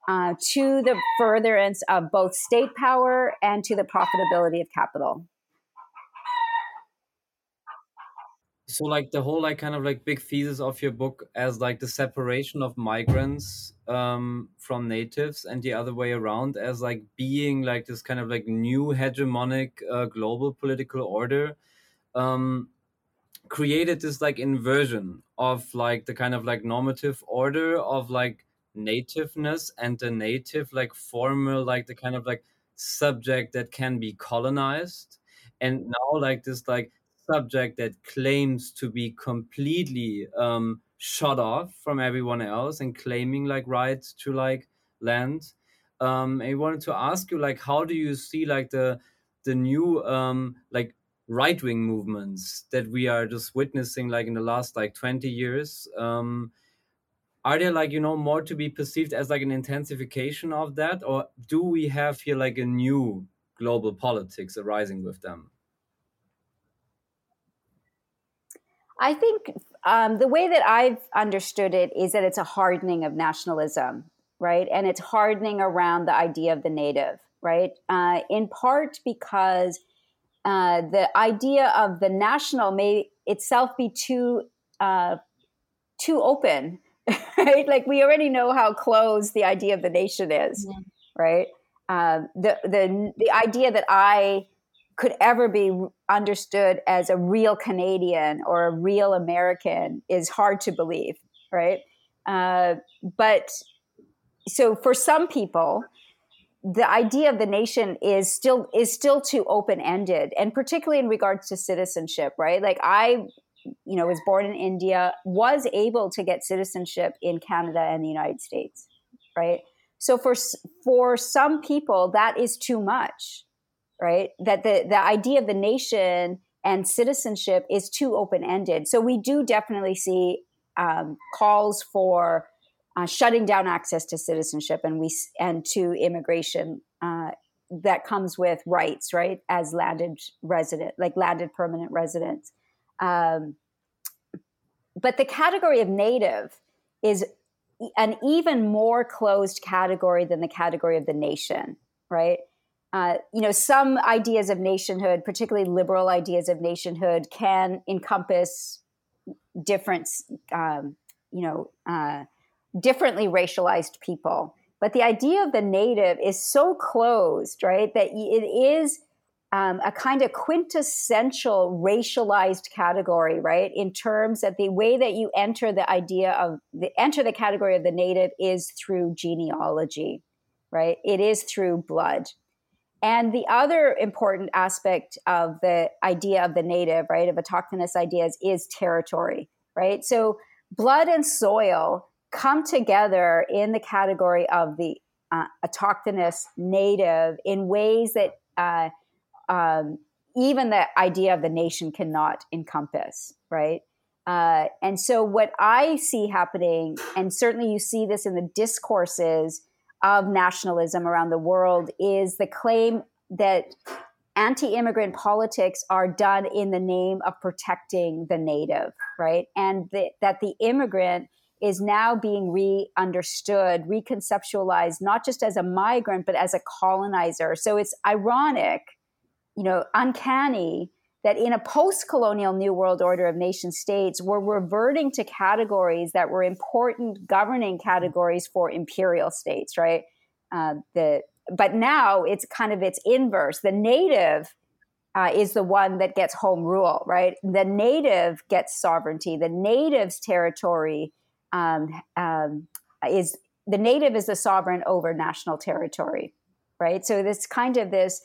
uh, to the furtherance of both state power and to the profitability of capital. So like the whole like kind of like big thesis of your book as like the separation of migrants um, from natives and the other way around as like being like this kind of like new hegemonic uh, global political order um, created this like inversion of like the kind of like normative order of like nativeness and the native like formal like the kind of like subject that can be colonized and now like this like subject that claims to be completely um, shut off from everyone else and claiming like rights to like land. Um, I wanted to ask you like, how do you see like the the new um, like right wing movements that we are just witnessing like in the last like twenty years? Um, are there like you know more to be perceived as like an intensification of that, or do we have here like a new global politics arising with them? I think um, the way that I've understood it is that it's a hardening of nationalism, right? And it's hardening around the idea of the native, right? Uh, in part because uh, the idea of the national may itself be too uh, too open, right? Like we already know how closed the idea of the nation is, yeah. Right? Uh, the the the idea that I could ever be understood as a real Canadian or a real American is hard to believe, right? Uh, but so for some people, the idea of the nation is still is still too open-ended, and particularly in regards to citizenship, right? Like I, you know, was born in India, was able to get citizenship in Canada and the United States, right? So for for some people, that is too much. Right? That the, the idea of the nation and citizenship is too open-ended. So we do definitely see um, calls for uh, shutting down access to citizenship and we and to immigration uh, that comes with rights, right, as landed resident, like landed permanent residents. Um, but the category of native is an even more closed category than the category of the nation, right? Uh, you know, some ideas of nationhood, particularly liberal ideas of nationhood, can encompass different, um, you know, uh, differently racialized people. But the idea of the native is so closed, right, that it is um, a kind of quintessential racialized category, right, in terms that the way that you enter the idea of the enter the category of the native is through genealogy, right? It is through blood. And the other important aspect of the idea of the native, right, of autochthonous ideas is territory, right? So blood and soil come together in the category of the uh, autochthonous native in ways that uh, um, even the idea of the nation cannot encompass, right? Uh, and so what I see happening, and certainly you see this in the discourses of nationalism around the world, is the claim that anti-immigrant politics are done in the name of protecting the native, right? And the, that the immigrant is now being re-understood, reconceptualized, not just as a migrant, but as a colonizer. So it's ironic, you know, uncanny, that in a post-colonial New World Order of nation states, we're reverting to categories that were important governing categories for imperial states, right? Uh, the but now it's kind of its inverse. The native uh, is the one that gets home rule, right? The native gets sovereignty. The native's territory um, um, is the native is the sovereign over national territory, right? So this kind of this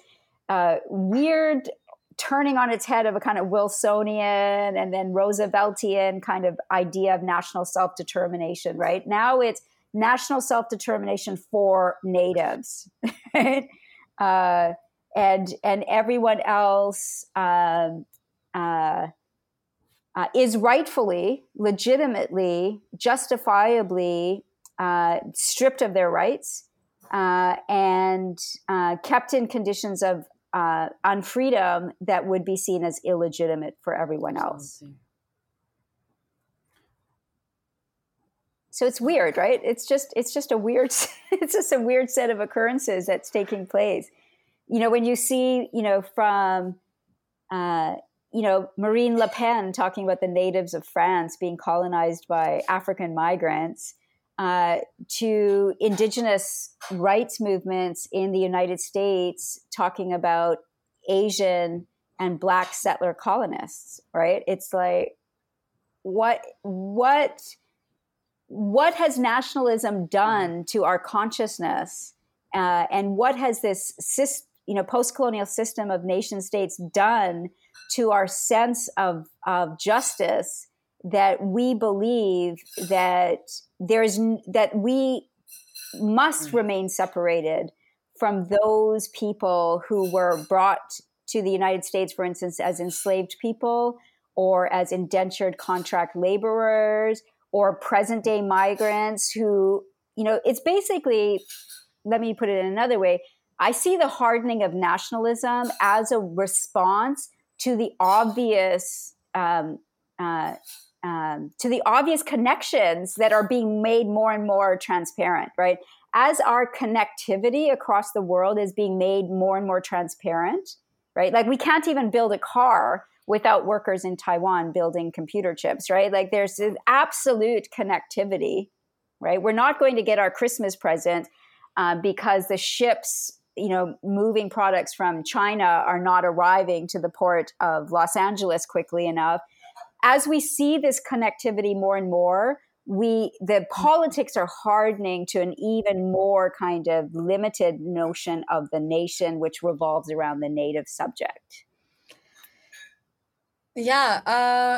uh, weird turning on its head of a kind of Wilsonian and then Rooseveltian kind of idea of national self-determination, right? Now it's national self-determination for natives, right? Uh, and and everyone else um, uh, uh, is rightfully, legitimately, justifiably uh, stripped of their rights uh, and uh, kept in conditions of Uh, on freedom that would be seen as illegitimate for everyone else. So it's weird, right? It's just it's just a weird it's just a weird set of occurrences that's taking place. You know, when you see, you know, from uh, you know, Marine Le Pen talking about the natives of France being colonized by African migrants, Uh, to indigenous rights movements in the United States talking about Asian and Black settler colonists, right? It's like, what, what, what has nationalism done to our consciousness, uh, and what has this, syst- you know, post-colonial system of nation states done to our sense of of justice? That we believe that there is that we must remain separated from those people who were brought to the United States, for instance, as enslaved people or as indentured contract laborers or present day migrants who, you know, it's basically, let me put it in another way. I see the hardening of nationalism as a response to the obvious, um, uh, Um, to the obvious connections that are being made more and more transparent, right? As our connectivity across the world is being made more and more transparent, right? Like we can't even build a car without workers in Taiwan building computer chips, right? Like there's this absolute connectivity, right? We're not going to get our Christmas present uh, because the ships, you know, moving products from China are not arriving to the port of Los Angeles quickly enough. As we see this connectivity more and more, we the politics are hardening to an even more kind of limited notion of the nation, which revolves around the native subject. Yeah, uh,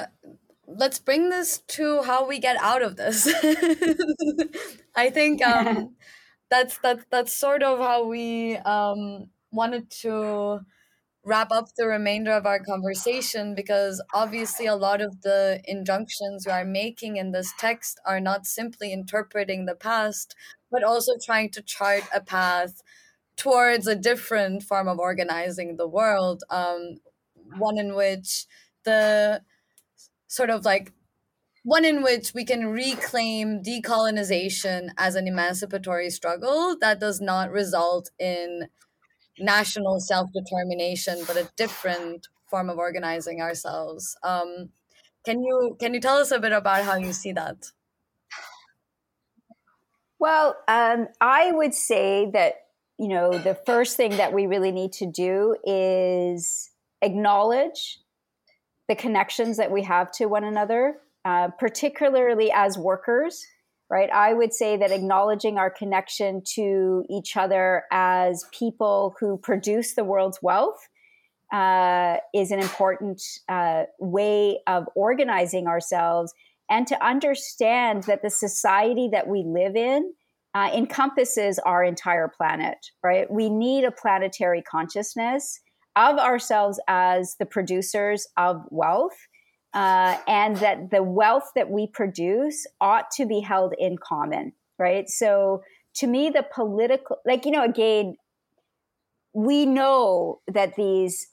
let's bring this to how we get out of this. I think um, that's that's that's sort of how we um, wanted to wrap up the remainder of our conversation, because obviously a lot of the injunctions we are making in this text are not simply interpreting the past, but also trying to chart a path towards a different form of organizing the world, um, one in which the sort of like one in which we can reclaim decolonization as an emancipatory struggle that does not result in national self-determination, but a different form of organizing ourselves. Um, can you can you tell us a bit about how you see that? Well, um, I would say that, you know, the first thing that we really need to do is acknowledge the connections that we have to one another, uh, particularly as workers, right? I would say that acknowledging our connection to each other as people who produce the world's wealth uh, is an important uh, way of organizing ourselves, and to understand that the society that we live in uh, encompasses our entire planet, right? We need a planetary consciousness of ourselves as the producers of wealth, uh, and that the wealth that we produce ought to be held in common, right? So to me, the political, like, you know, again, we know that these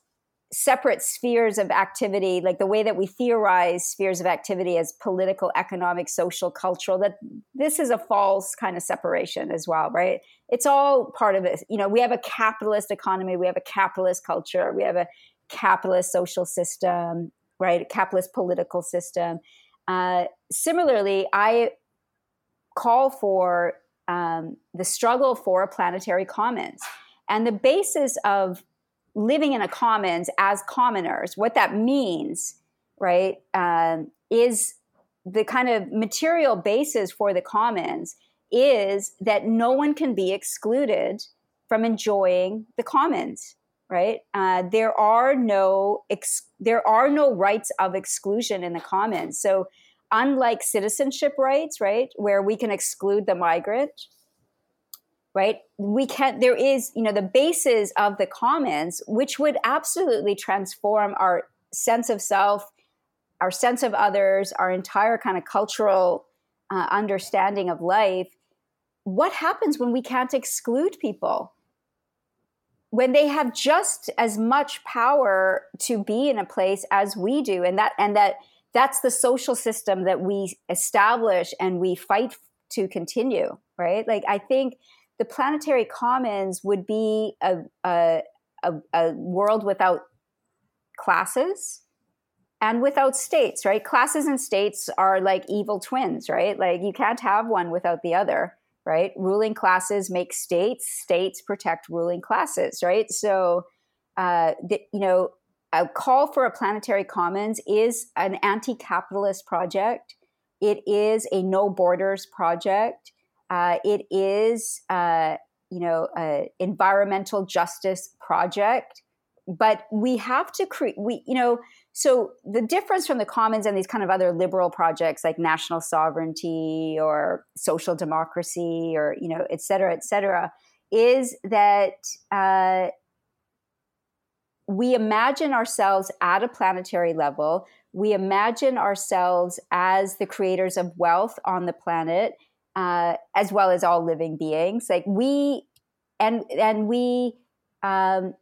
separate spheres of activity, like the way that we theorize spheres of activity as political, economic, social, cultural, that this is a false kind of separation as well, right? It's all part of it. You know, we have a capitalist economy, we have a capitalist culture, we have a capitalist social system, right? A capitalist political system. Uh, similarly, I call for um, the struggle for a planetary commons. And the basis of living in a commons as commoners, what that means, right, um, is the kind of material basis for the commons is that no one can be excluded from enjoying the commons, right? Uh, there are no ex- there are no rights of exclusion in the commons. So unlike citizenship rights, right, where we can exclude the migrant, right? We can't, there is, you know, the basis of the commons, which would absolutely transform our sense of self, our sense of others, our entire kind of cultural uh, understanding of life. What happens when we can't exclude people? When they have just as much power to be in a place as we do, and that, and that, that's the social system that we establish and we fight to continue, right? Like, I think the planetary commons would be a, a, a, a world without classes and without states, right? Classes and states are like evil twins, right? Like you can't have one without the other, right? Ruling classes make states, states protect ruling classes, right? So, uh, the, you know, a call for a planetary commons is an anti-capitalist project. It is a no borders project. Uh, it is, uh, you know, an environmental justice project, but we have to create, we, you know, so the difference from the commons and these kind of other liberal projects like national sovereignty or social democracy or, you know, et cetera, et cetera, is that uh, we imagine ourselves at a planetary level. We imagine ourselves as the creators of wealth on the planet, Uh, as well as all living beings, like we, and and we um,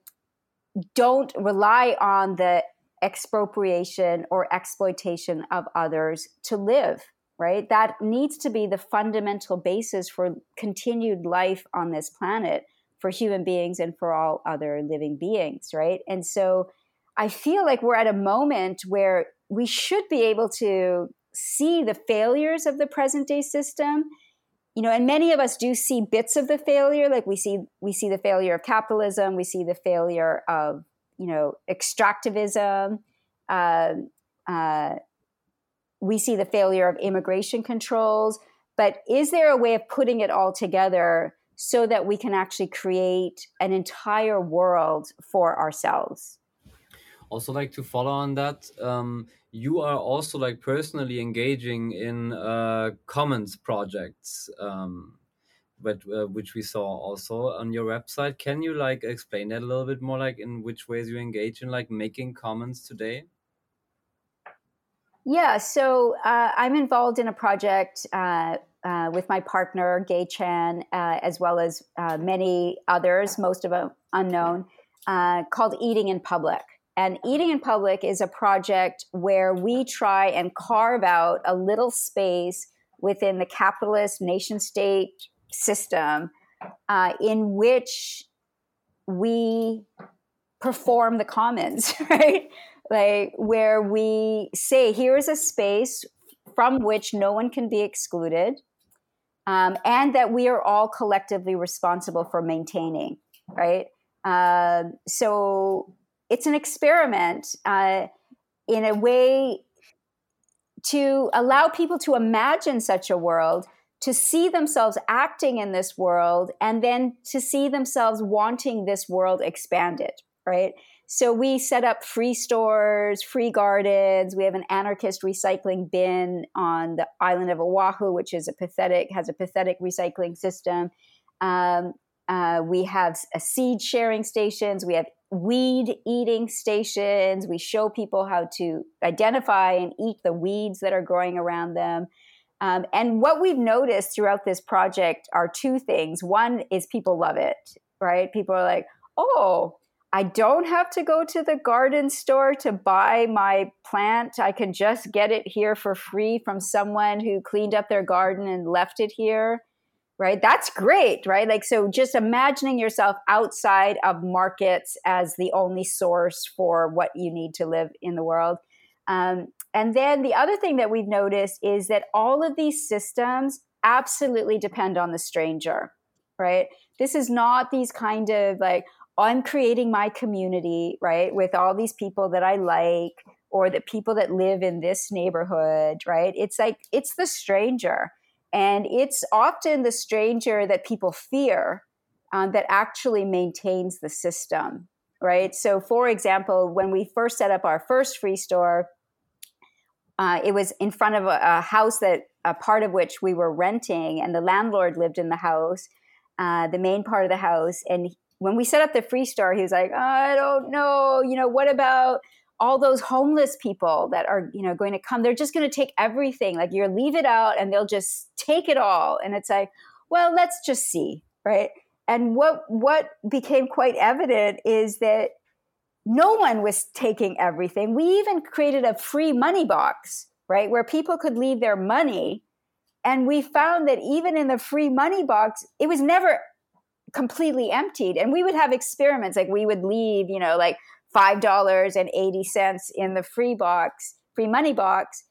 don't rely on the expropriation or exploitation of others to live, right? That needs to be the fundamental basis for continued life on this planet for human beings and for all other living beings, right? And so I feel like we're at a moment where we should be able to see the failures of the present day system, you know, and many of us do see bits of the failure. Like we see, we see the failure of capitalism. We see the failure of, you know, extractivism. Uh, uh, we see the failure of immigration controls, but is there a way of putting it all together so that we can actually create an entire world for ourselves? Also, like to follow on that, um, you are also like personally engaging in uh, commons projects, um, but uh, which we saw also on your website. Can you like explain that a little bit more, like in which ways you engage in like making commons today? Yeah, so uh, I'm involved in a project uh, uh, with my partner, Gay Chan, uh, as well as uh, many others, most of them unknown, uh, called Eating in Public. And Eating in Public is a project where we try and carve out a little space within the capitalist nation state system uh, in which we perform the commons, right? Like where we say, here is a space from which no one can be excluded, um, and that we are all collectively responsible for maintaining, right? Uh, so it's an experiment uh, in a way to allow people to imagine such a world, to see themselves acting in this world, and then to see themselves wanting this world expanded, right? So we set up free stores, free gardens. We have an anarchist recycling bin on the island of Oahu, which is a pathetic, has a pathetic recycling system. Um, uh, we have a seed sharing stations. We have weed eating stations. We show people how to identify and eat the weeds that are growing around them. Um, and what we've noticed throughout this project are two things. One is people love it, right? People are like, oh, I don't have to go to the garden store to buy my plant. I can just get it here for free from someone who cleaned up their garden and left it here, right? That's great, right? Like, so just imagining yourself outside of markets as the only source for what you need to live in the world. Um, and then the other thing that we've noticed is that all of these systems absolutely depend on the stranger, right? This is not these kind of like, I'm creating my community, right, with all these people that I like or the people that live in this neighborhood, right? It's like, it's the stranger. And it's often the stranger that people fear um, that actually maintains the system, right? So, for example, when we first set up our first free store, uh, it was in front of a, a house that a part of which we were renting, and the landlord lived in the house, uh, the main part of the house, and he, when we set up the free store, he was like, oh, I don't know, you know, what about all those homeless people that are, you know, going to come? They're just going to take everything. Like, you'll leave it out and they'll just take it all. And it's like, well, let's just see, right? And what what became quite evident is that no one was taking everything. We even created a free money box, right, where people could leave their money. And we found that even in the free money box, it was never completely emptied. And we would have experiments, like we would leave, you know, like five dollars and eighty cents in the free box, free money box.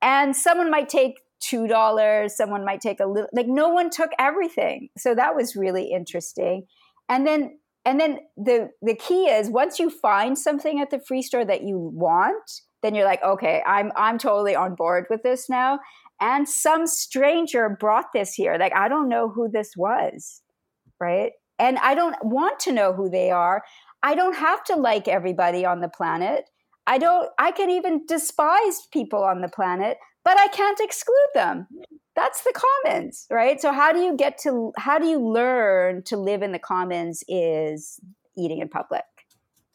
And someone might take two dollars, someone might take a little, like no one took everything. So that was really interesting. And then, and then the, the key is once you find something at the free store that you want, then you're like, okay, I'm, I'm totally on board with this now. And some stranger brought this here. Like, I don't know who this was. Right? And I don't want to know who they are. I don't have to like everybody on the planet. I don't, I can even despise people on the planet, but I can't exclude them. That's the commons, right? So how do you get to, how do you learn to live in the commons is eating in public.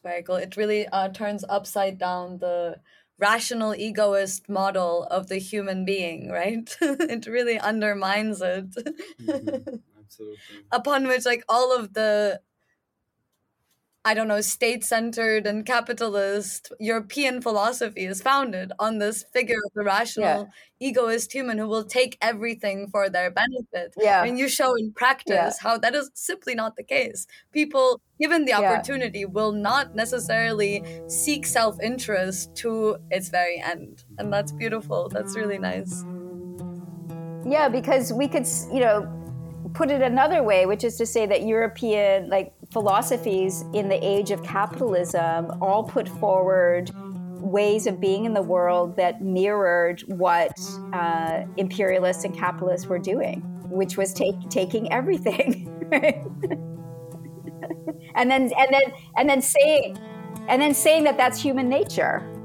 Very cool. It really uh, turns upside down the rational egoist model of the human being, right? It really undermines it. Mm-hmm. Absolutely. Upon which, like, all of the, I don't know, state-centered and capitalist European philosophy is founded on this figure of the rational, yeah. egoist human who will take everything for their benefit. Yeah. I mean, you show in practice yeah. how that is simply not the case. People, given the opportunity, yeah. will not necessarily seek self-interest to its very end. And that's beautiful. That's really nice. Yeah, because we could, you know, put it another way, which is to say that European like philosophies in the age of capitalism all put forward ways of being in the world that mirrored what uh, imperialists and capitalists were doing, which was take, taking everything, right? and then and then and then saying and then saying that that's human nature.